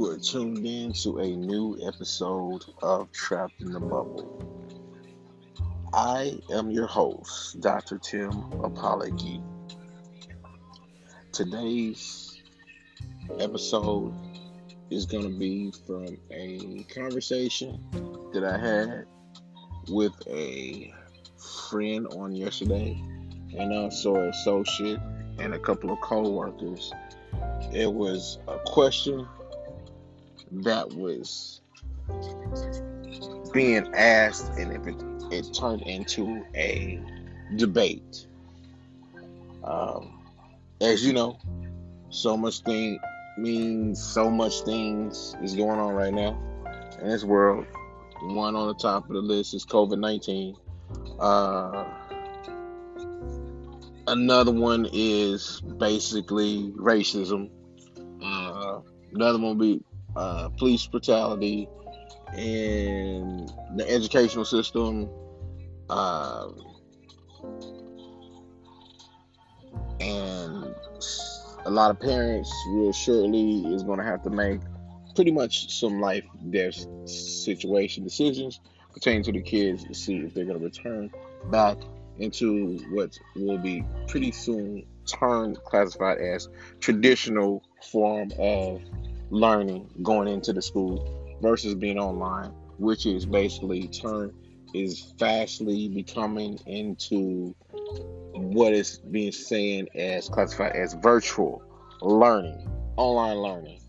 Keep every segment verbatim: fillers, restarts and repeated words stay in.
who are tuned in to a new episode of Trapped in the Bubble. I am your host, Doctor Tim Apollocky. Today's episode is going to be from a conversation that I had with a friend on yesterday, and also an associate and a couple of co-workers. It was a question that was being asked, and it, it turned into a debate. Um, as you know, so much thing means so much things is going on right now in this world. One on the top of the list is covid nineteen. Uh, another one is basically racism. Uh, another one will be uh, police brutality and the educational system, uh, and a lot of parents real shortly is going to have to make pretty much some life death situation decisions pertaining to the kids to see if they're going to return back into what will be pretty soon termed classified as traditional form of learning going into the school versus being online, which is basically term is fastly becoming into what is being saying as classified as virtual learning, online learning.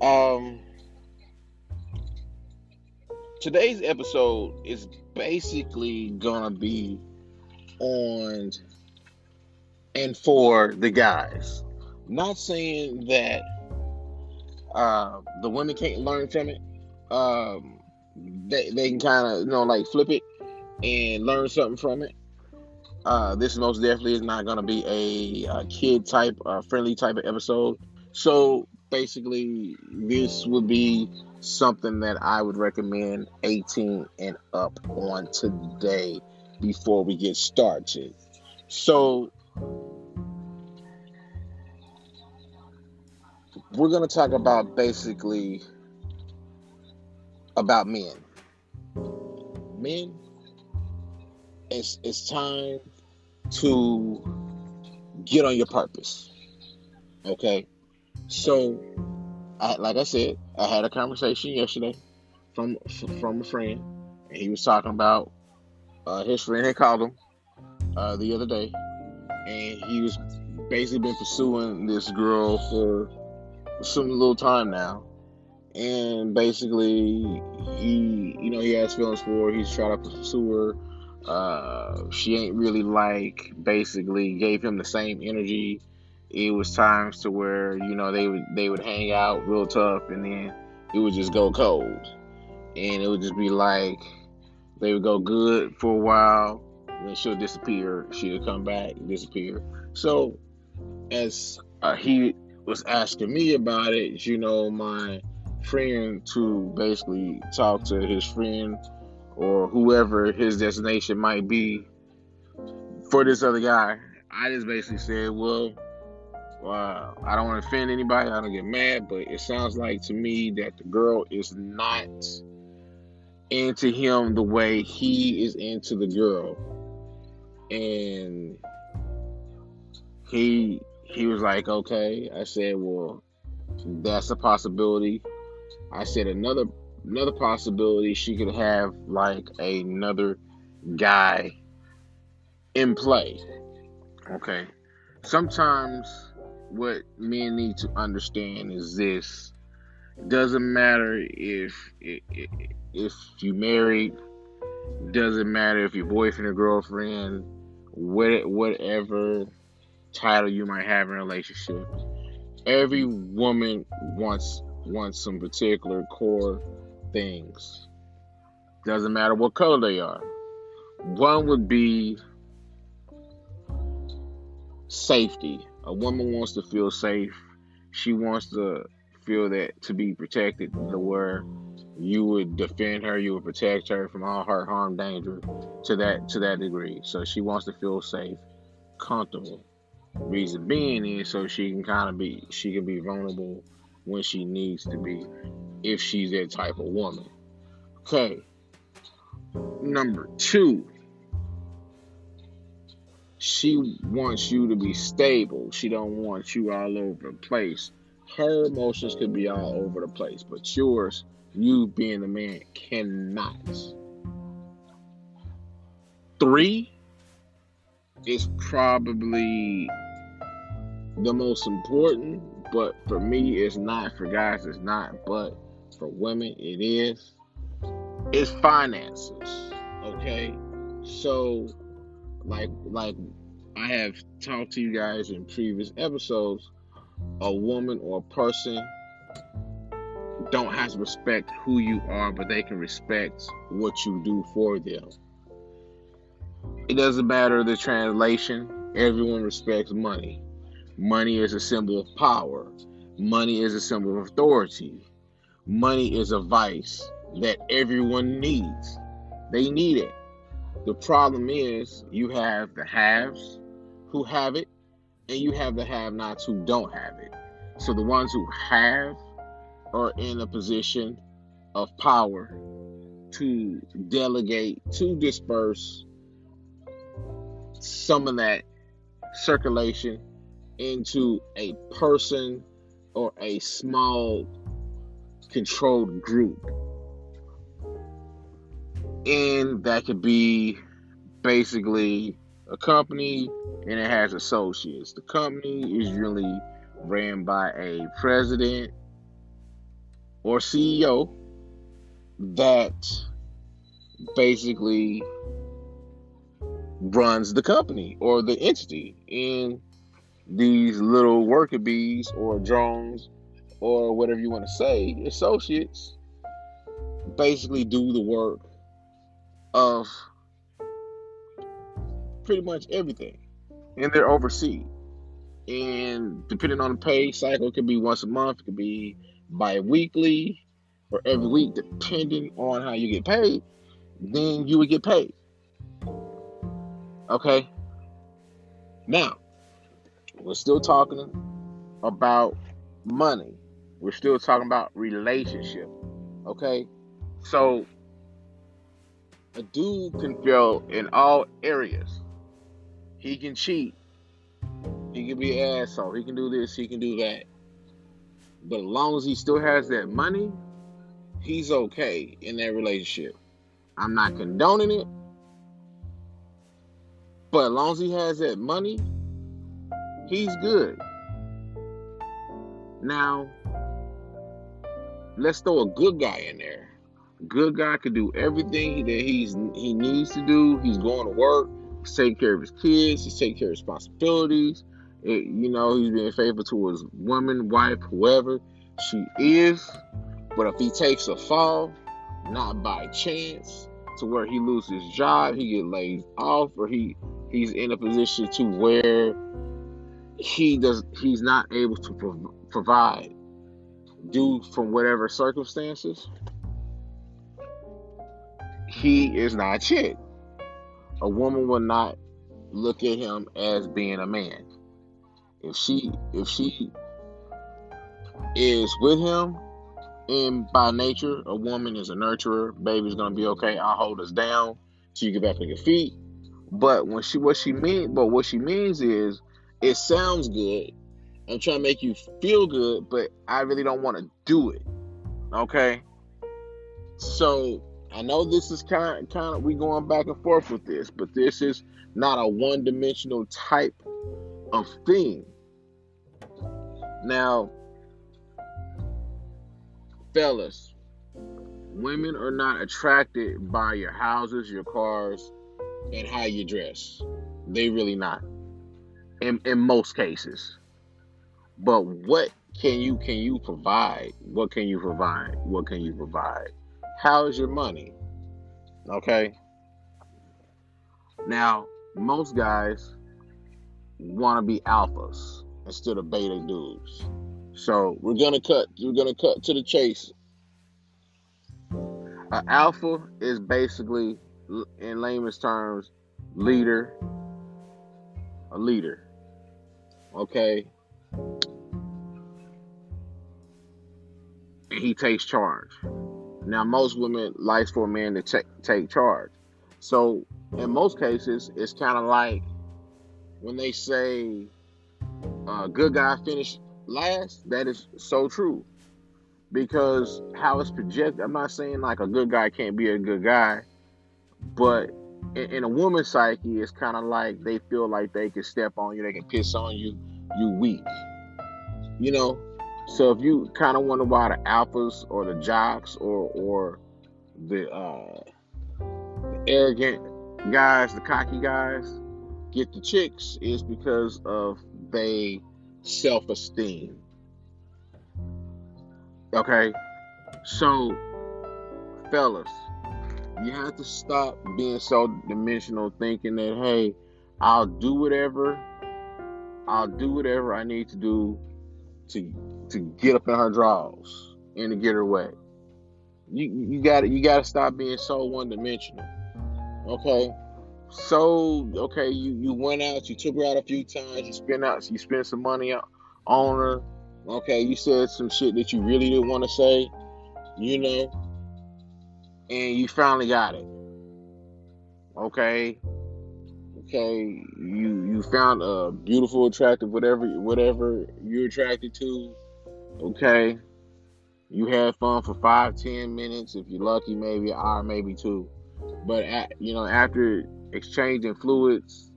Um, today's episode is basically gonna be on and for the guys. Not saying that uh, the women can't learn from it. Um, they they can kind of you know like flip it and learn something from it. Uh, this most definitely is not gonna be a, a kid type, uh, friendly type of episode. So basically, this would be something that I would recommend eighteen and up on today before we get started. So we're going to talk about basically about men. Men, it's, it's time to get on your purpose. Okay? So, I, like I said, I had a conversation yesterday from from a friend, and he was talking about uh, his friend had called him uh, the other day, and he was basically been pursuing this girl for some little time now, and basically he, you know, he has feelings for her. He's trying to pursue her. Uh, she ain't really like basically gave him the same energy. It was times to where, you know, they would they would hang out real tough, and then it would just go cold. And it would just be like, they would go good for a while, then she'll disappear. She'll come back, disappear. So, as uh, he was asking me about it, you know, my friend to basically talk to his friend or whoever his destination might be for this other guy, I just basically said, well, Uh, I don't want to offend anybody. I don't get mad, but it sounds like to me that the girl is not into him the way he is into the girl. And he he was like, okay. I said, well, that's a possibility. I said another another possibility, she could have like another guy in play. Okay. Sometimes what men need to understand is this: doesn't matter if if you married, doesn't matter if your boyfriend or girlfriend, whatever title you might have in a relationship, every woman wants wants some particular core things. Doesn't matter what color they are. One would be safety. A woman wants to feel safe. She wants to feel that to be protected, to where you would defend her, you would protect her from all her harm, danger, to that to that degree. So she wants to feel safe, comfortable. Reason being is so she can kind of be, she can be vulnerable when she needs to be, if she's that type of woman. Okay. Number two, she wants you to be stable. She don't want you all over the place. Her emotions could be all over the place, but yours, you being a man, cannot. Three is probably the most important, but for me, it's not. For guys, it's not, but for women, it is. It's finances, okay? So, like, like I have talked to you guys in previous episodes, a woman or a person don't have to respect who you are, but they can respect what you do for them. It doesn't matter the translation. Everyone respects money. Money is a symbol of power. Money is a symbol of authority. Money is a vice that everyone needs. They need it. The problem is you have the haves who have it, and you have the have-nots who don't have it. So the ones who have are in a position of power to delegate, to disperse some of that circulation into a person or a small controlled group. And that could be basically a company, and it has associates. The company is really ran by a president or C E O that basically runs the company or the entity. And these little worker bees or drones or whatever you want to say, associates, basically do the work of pretty much everything. And they're overseen. And depending on the pay cycle, it could be once a month, it could be bi-weekly or every week, depending on how you get paid, then you would get paid. Okay? Now, we're still talking about money. We're still talking about relationship. Okay? So, a dude can fail in all areas. He can cheat. He can be an asshole. He can do this. He can do that. But as long as he still has that money, he's okay in that relationship. I'm not condoning it. But as long as he has that money, he's good. Now, let's throw a good guy in there. Good guy can do everything that he's he needs to do. He's going to work. He's taking care of his kids. He's taking care of responsibilities. It, you know, he's being faithful to his woman, wife, whoever she is. But if he takes a fall, not by chance, to where he loses his job, he gets laid off, or he he's in a position to where he does he's not able to prov- provide due from whatever circumstances. He is not shit. A woman will not look at him as being a man. If she if she is with him, and by nature, a woman is a nurturer. Baby's gonna be okay. I'll hold us down so you get back on your feet. But when she what she mean, but what she means is, it sounds good. I'm trying to make you feel good, but I really don't want to do it. Okay. So, I know this is kind of, kind of, we going back and forth with this, but this is not a one-dimensional type of thing. Now, fellas, women are not attracted by your houses, your cars, and how you dress. They really not, in in most cases. But what can you can you provide? What can you provide? What can you provide? How is your money? Okay. Now, most guys want to be alphas instead of beta dudes. So we're gonna cut. We're gonna cut to the chase. An alpha is basically, in layman's terms, leader. A leader. Okay. and he takes charge. Now, most women like for men to t- take charge. So in most cases, it's kind of like when they say uh, good guy finished last, that is so true. Because how it's projected, I'm not saying like a good guy can't be a good guy, but in, in a woman's psyche, it's kind of like they feel like they can step on you, they can piss on you, you weak. You know? So if you kind of wonder why the alphas or the jocks or or the, uh, the arrogant guys, the cocky guys get the chicks, is because of they self-esteem. Okay, so fellas, you have to stop being so dimensional, thinking that hey, I'll do whatever, I'll do whatever I need to do to to get up in her drawers and to get her way. You you gotta you gotta stop being so one dimensional. Okay, so okay, you, you went out, you took her out a few times, you spent out, you spent some money on her. Okay, you said some shit that you really didn't want to say, you know, and you finally got it. Okay, okay, you you found a beautiful, attractive, whatever whatever you're attracted to. Okay, you had fun for five, ten minutes, if you're lucky, maybe an hour, maybe two. But at, you know, after exchanging fluids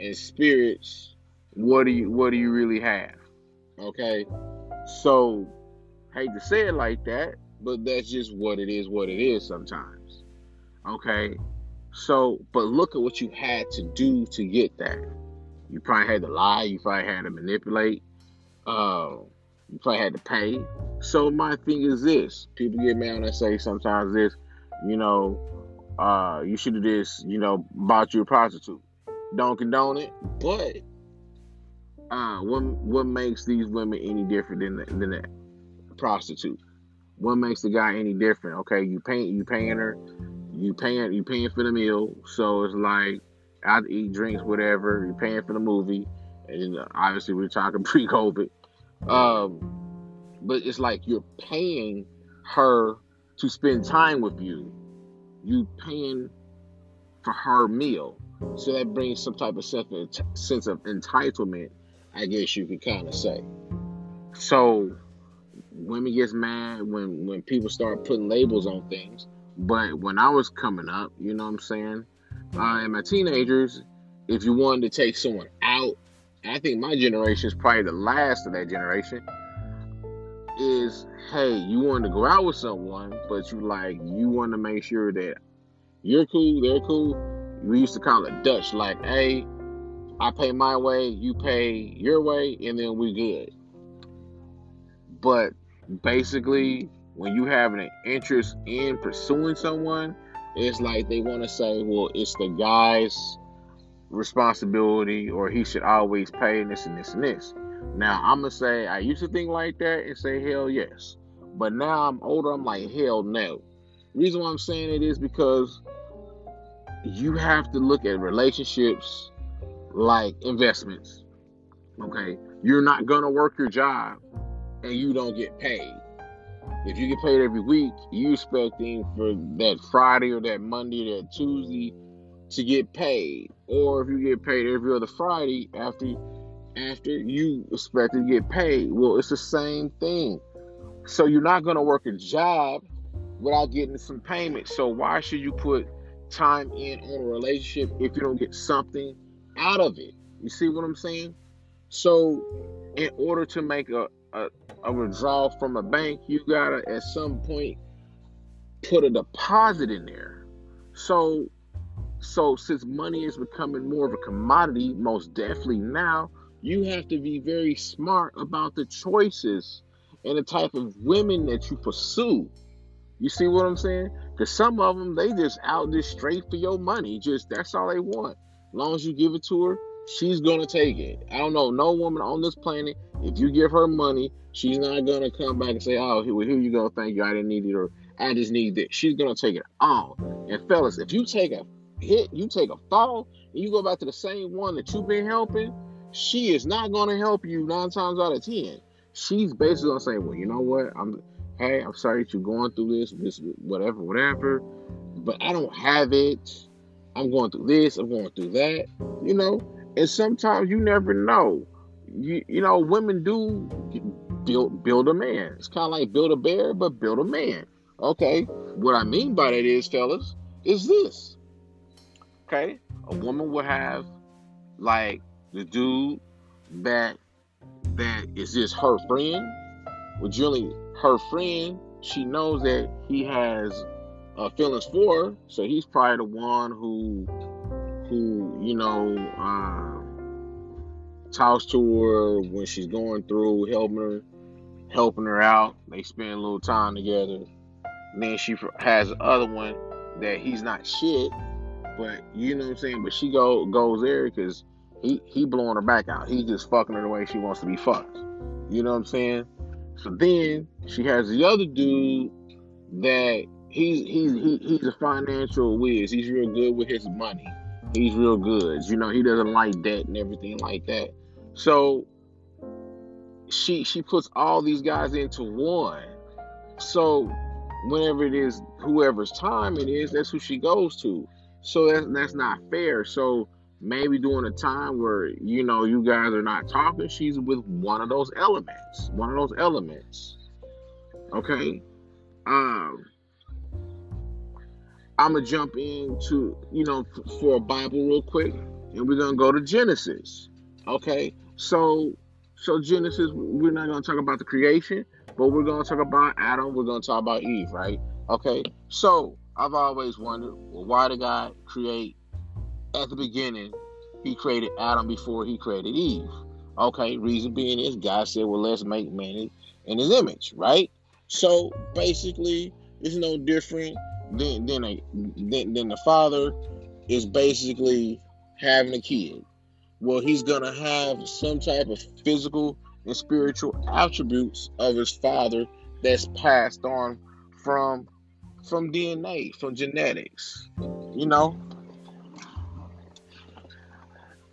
and spirits, what do you what do you really have? Okay, so hate to say it like that, but that's just what it is, what it is sometimes. Okay, so but look at what you had to do to get that. You probably had to lie, you probably had to manipulate, uh, you probably had to pay. So my thing is this, people get mad when I say sometimes this, you know, uh, you should do this, you know, bought you a prostitute. Don't condone it, but Uh, what what makes these women any different than the, than the prostitute? What makes the guy any different? Okay, you paying you paying her, you paying you paying for the meal, so it's like I eat, drinks, whatever. You're paying for the movie, and obviously we're talking pre-COVID. Um, but it's like you're paying her to spend time with you. You paying for her meal, so that brings some type of sense of entitlement, I guess you could kind of say. So women gets mad when, when people start putting labels on things. But when I was coming up, you know what I'm saying? Uh, and my teenagers, if you wanted to take someone out, I think my generation is probably the last of that generation, is, hey, you wanted to go out with someone, but you like, you want to make sure that you're cool, they're cool. We used to call it Dutch, like, hey, I pay my way, you pay your way, and then we good. But basically, when you have an interest in pursuing someone, it's like they want to say, well, it's the guy's responsibility, or he should always pay, and this and this and this. Now, I'm going to say, I used to think like that and say, hell yes. But now I'm older, I'm like, hell no. The reason why I'm saying it is because you have to look at relationships like investments. Okay, you're not gonna work your job and you don't get paid. If you get paid every week, you expecting for that Friday or that Monday or that Tuesday to get paid. Or if you get paid every other Friday after after you expect to get paid. Well, it's the same thing. So you're not gonna work a job without getting some payment. So why should you put time in on a relationship if you don't get something out of it? You see what I'm saying? So in order to make a, a, a withdrawal from a bank, you gotta at some point put a deposit in there. So so since money is becoming more of a commodity, most definitely now, you have to be very smart about the choices and the type of women that you pursue. You see what I'm saying? Because some of them, they just out this straight for your money. Just that's all they want. As long as you give it to her, she's going to take it. I don't know. No woman on this planet, if you give her money, she's not going to come back and say, oh, here, here you go. Thank you. I didn't need it. Or I just need this. She's going to take it all. And fellas, if you take a hit, you take a fall, and you go back to the same one that you've been helping, she is not going to help you nine times out of ten. She's basically going to say, well, you know what? I'm hey, I'm sorry that you're going through this, this, whatever, whatever, but I don't have it. I'm going through this, I'm going through that, you know, and sometimes you never know. You, you know, women do build, build a man. It's kind of like build a bear, but build a man. Okay, what I mean by that is, fellas, is this. Okay, a woman will have, like, the dude that, that is just her friend. Well, generally, her friend, she knows that he has uh, feelings for her, so he's probably the one who, who you know, uh, talks to her when she's going through, helping her, helping her out. They spend a little time together. And then she has the other one that he's not shit, but you know what I'm saying. But she go goes there because he he blowing her back out. He's just fucking her the way she wants to be fucked. You know what I'm saying. So then she has the other dude that he's he's he, he's a financial whiz. He's real good with his money. He's real good. You know, he doesn't like debt and everything like that. So she she puts all these guys into one. So whenever it is, whoever's time it is, that's who she goes to. So that's that's not fair. So maybe during a time where, you know, you guys are not talking, she's with one of those elements. One of those elements. Okay? Um, I'm going to jump into, you know, f- for a Bible real quick. And we're going to go to Genesis. Okay? So, so Genesis, we're not going to talk about the creation. But we're going to talk about Adam. We're going to talk about Eve, right? Okay? So, I've always wondered, well, why did God create... At the beginning, he created Adam before he created Eve. Okay, reason being is God said, well, let's make man in his image, right? So basically, it's no different than than, a, than than the father is basically having a kid. Well, he's gonna have some type of physical and spiritual attributes of his father that's passed on from from D N A, from genetics, you know.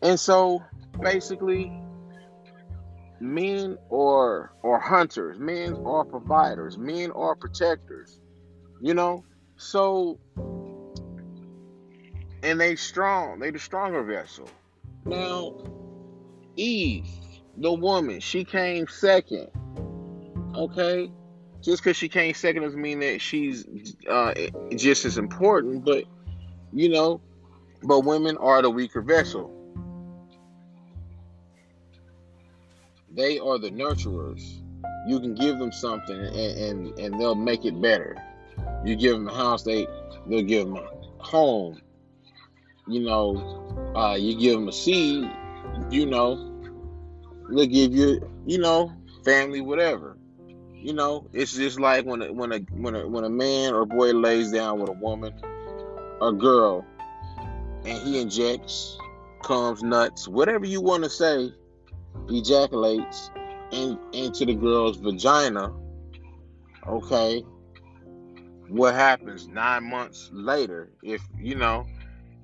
And so, basically, men are, are hunters. Men are providers. Men are protectors, you know? So, and they strong. They the stronger vessel. Now, Eve, the woman, she came second, okay? Just because she came second doesn't mean that she's uh, just as important, but, you know, but women are the weaker vessel. They are the nurturers. You can give them something and, and, and they'll make it better. You give them a house, they, they'll give them a home. You know, uh, you give them a seed, you know, they'll give you, you know, family, whatever. You know, it's just like when a, when a, when a, when a man or boy lays down with a woman or girl and he injects, comes nuts, whatever you want to say, ejaculates in, into the girl's vagina, okay, what happens nine months later, if, you know,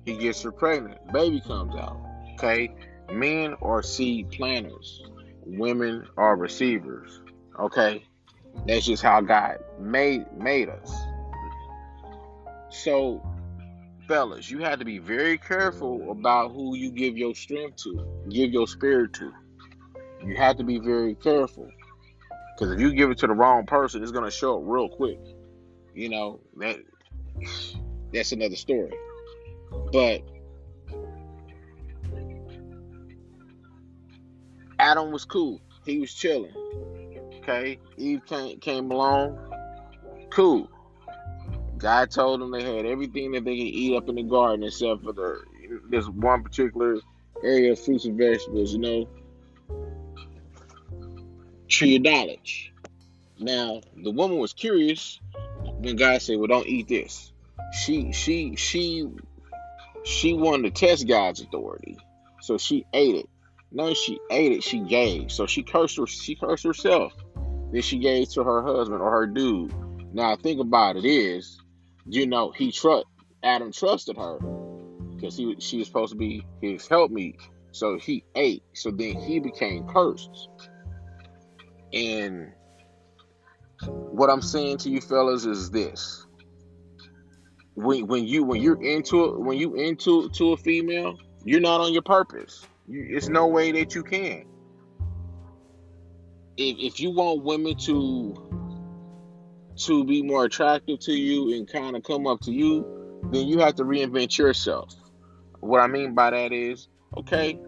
he gets her pregnant, baby comes out, okay? Men are seed planters. Women are receivers, okay? That's just how God made, made us. So, fellas, you have to be very careful about who you give your strength to, give your spirit to. You have to be very careful, because if you give it to the wrong person, it's going to show up real quick. You know, that that's another story. But Adam was cool. He was chilling. Okay? Eve came, came along. Cool. God told them they had everything that they could eat up in the garden except for the, this one particular area of fruits and vegetables, you know. Tree of knowledge. Now, the woman was curious when God said, well, don't eat this. She she she she wanted to test God's authority. So she ate it. No, she ate it, she gave. So she cursed her, she cursed herself. Then she gave to her husband or her dude. Now think about it is, you know, he trust Adam trusted her because he she was supposed to be his helpmeet. So he ate. So then he became cursed. And what I'm saying to you fellas is this. When when you when you're into it, when you into to a female, you're not on your purpose. You, it's no way that you can. If if you want women to to be more attractive to you and kind of come up to you, then you have to reinvent yourself. What I mean by that is, okay,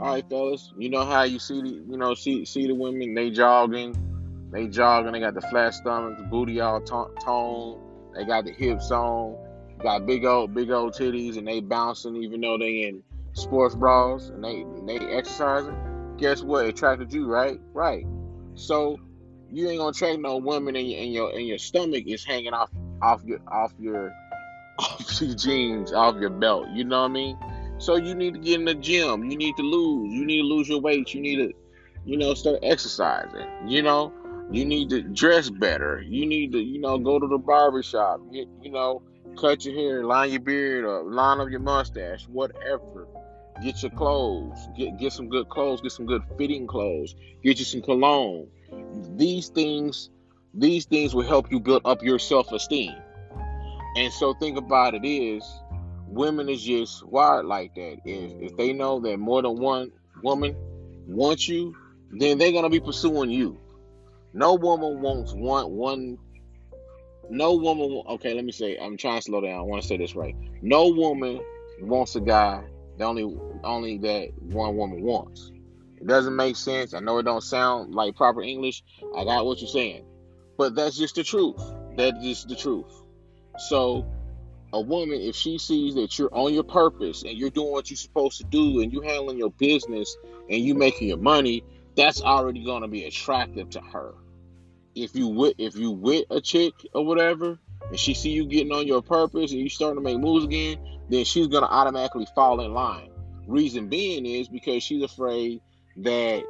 all right, fellas, you know how you see the you know see see the women, they jogging, they jogging, they got the flat stomach, the booty all t- toned. They got the hips on, got big old, big old titties, and they bouncing even though they in sports bras and they and they exercising. Guess what? It attracted you, right? Right. So you ain't gonna attract no women, and your and your and your stomach is hanging off off your off your off your jeans, off your belt. You know what I mean? So you need to get in the gym. You need to lose. You need to lose your weight. You need to, you know, start exercising. You know. You need to dress better. You need to, you know, go to the barbershop. You, you know, cut your hair, line your beard up, line up your mustache, whatever. Get your clothes. Get get some good clothes. Get some good fitting clothes. Get you some cologne. These things, these things will help you build up your self-esteem. And so, think about it: is women is just wired like that. If if they know that more than one woman wants you, then they're gonna be pursuing you. No woman wants one, one, no woman, okay, let me say, I'm trying to slow down, I want to say this right. No woman wants a guy, the only, only that one woman wants. It doesn't make sense, I know it don't sound like proper English, I got what you're saying. But that's just the truth, that's just the truth. So, a woman, if she sees that you're on your purpose, and you're doing what you're supposed to do, and you're handling your business, and you making your money, that's already gonna be attractive to her. If you with if you with a chick or whatever, and she see you getting on your purpose and you starting to make moves again, then she's gonna automatically fall in line. Reason being is because she's afraid that,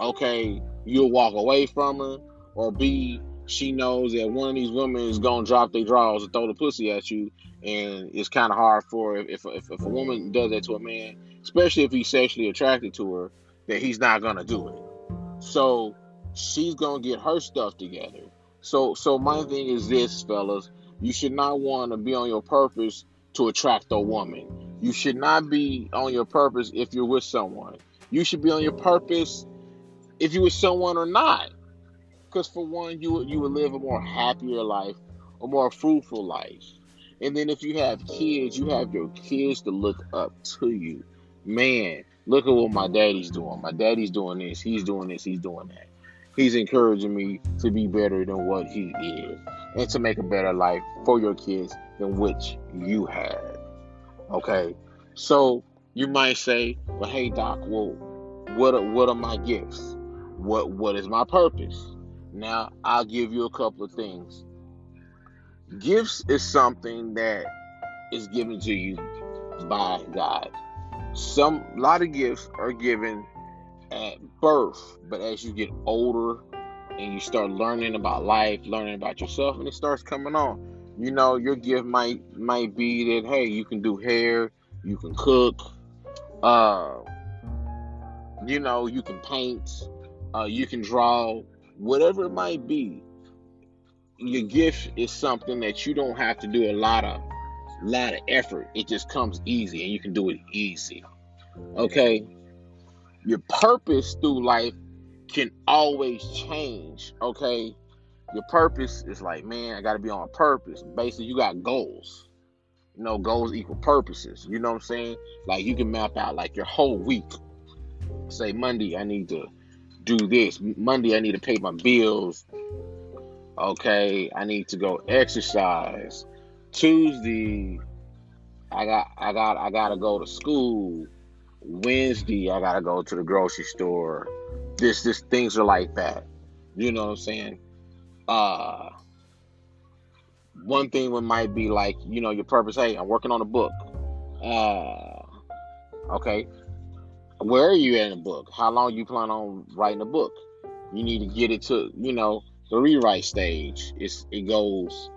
okay, you'll walk away from her, or B, she knows that one of these women is gonna drop their drawers and throw the pussy at you, and it's kind of hard for her. If, if if a woman does that to a man, especially if he's sexually attracted to her, that he's not gonna do it. So she's gonna get her stuff together. So so my thing is this, fellas, you should not want to be on your purpose to attract a woman. You should not be on your purpose if you're with someone. You should be on your purpose if you're with someone or not. Because for one, you you would live a more happier life, a more fruitful life. And then if you have kids, you have your kids to look up to you. Man, look at what my daddy's doing. My daddy's doing this. He's doing this. He's doing that. He's encouraging me to be better than what he is and to make a better life for your kids than which you had. Okay. So you might say, well, hey, Doc, well, what are, what are my gifts? What What is my purpose? Now, I'll give you a couple of things. Gifts is something that is given to you by God. Some a lot of gifts are given at birth, but as you get older and you start learning about life, learning about yourself, and it starts coming on, you know, your gift might might be that, hey, you can do hair, you can cook, uh, you know, you can paint, uh, you can draw, whatever it might be. Your gift is something that you don't have to do a lot of. lot of effort. It just comes easy and you can do it easy. Okay? Your purpose through life can always change. Okay? Your purpose is like, man, I got to be on purpose. Basically, you got goals. You know, goals equal purposes. You know what I'm saying? Like, you can map out like your whole week. Say, Monday, I need to do this. Monday, I need to pay my bills. Okay? I need to go exercise. Tuesday, I got, I got, I gotta go to school. Wednesday, I gotta go to the grocery store. This, this things are like that. You know what I'm saying? Uh, one thing would might be like, you know, your purpose. Hey, I'm working on a book. Uh, okay, where are you at in the book? How long you plan on writing a book? You need to get it to, you know, the rewrite stage. It's it goes.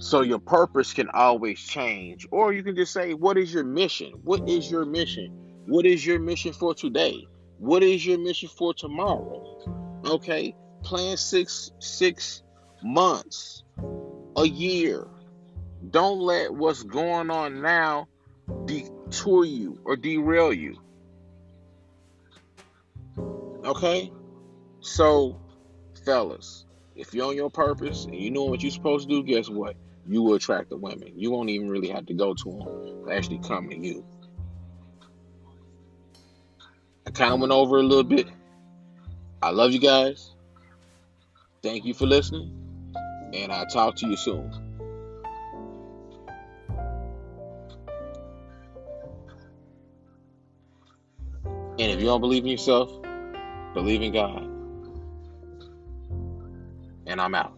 So your purpose can always change. Or you can just say, what is your mission? What is your mission? What is your mission for today? What is your mission for tomorrow? Okay, plan six, six months, a year. Don't let what's going on now detour you or derail you. Okay? So, fellas, if you're on your purpose and you know what you're supposed to do, guess what? You will attract the women. You won't even really have to go to them to actually come to you. I kind of went over a little bit. I love you guys. Thank you for listening. And I'll talk to you soon. And if you don't believe in yourself, believe in God. And I'm out.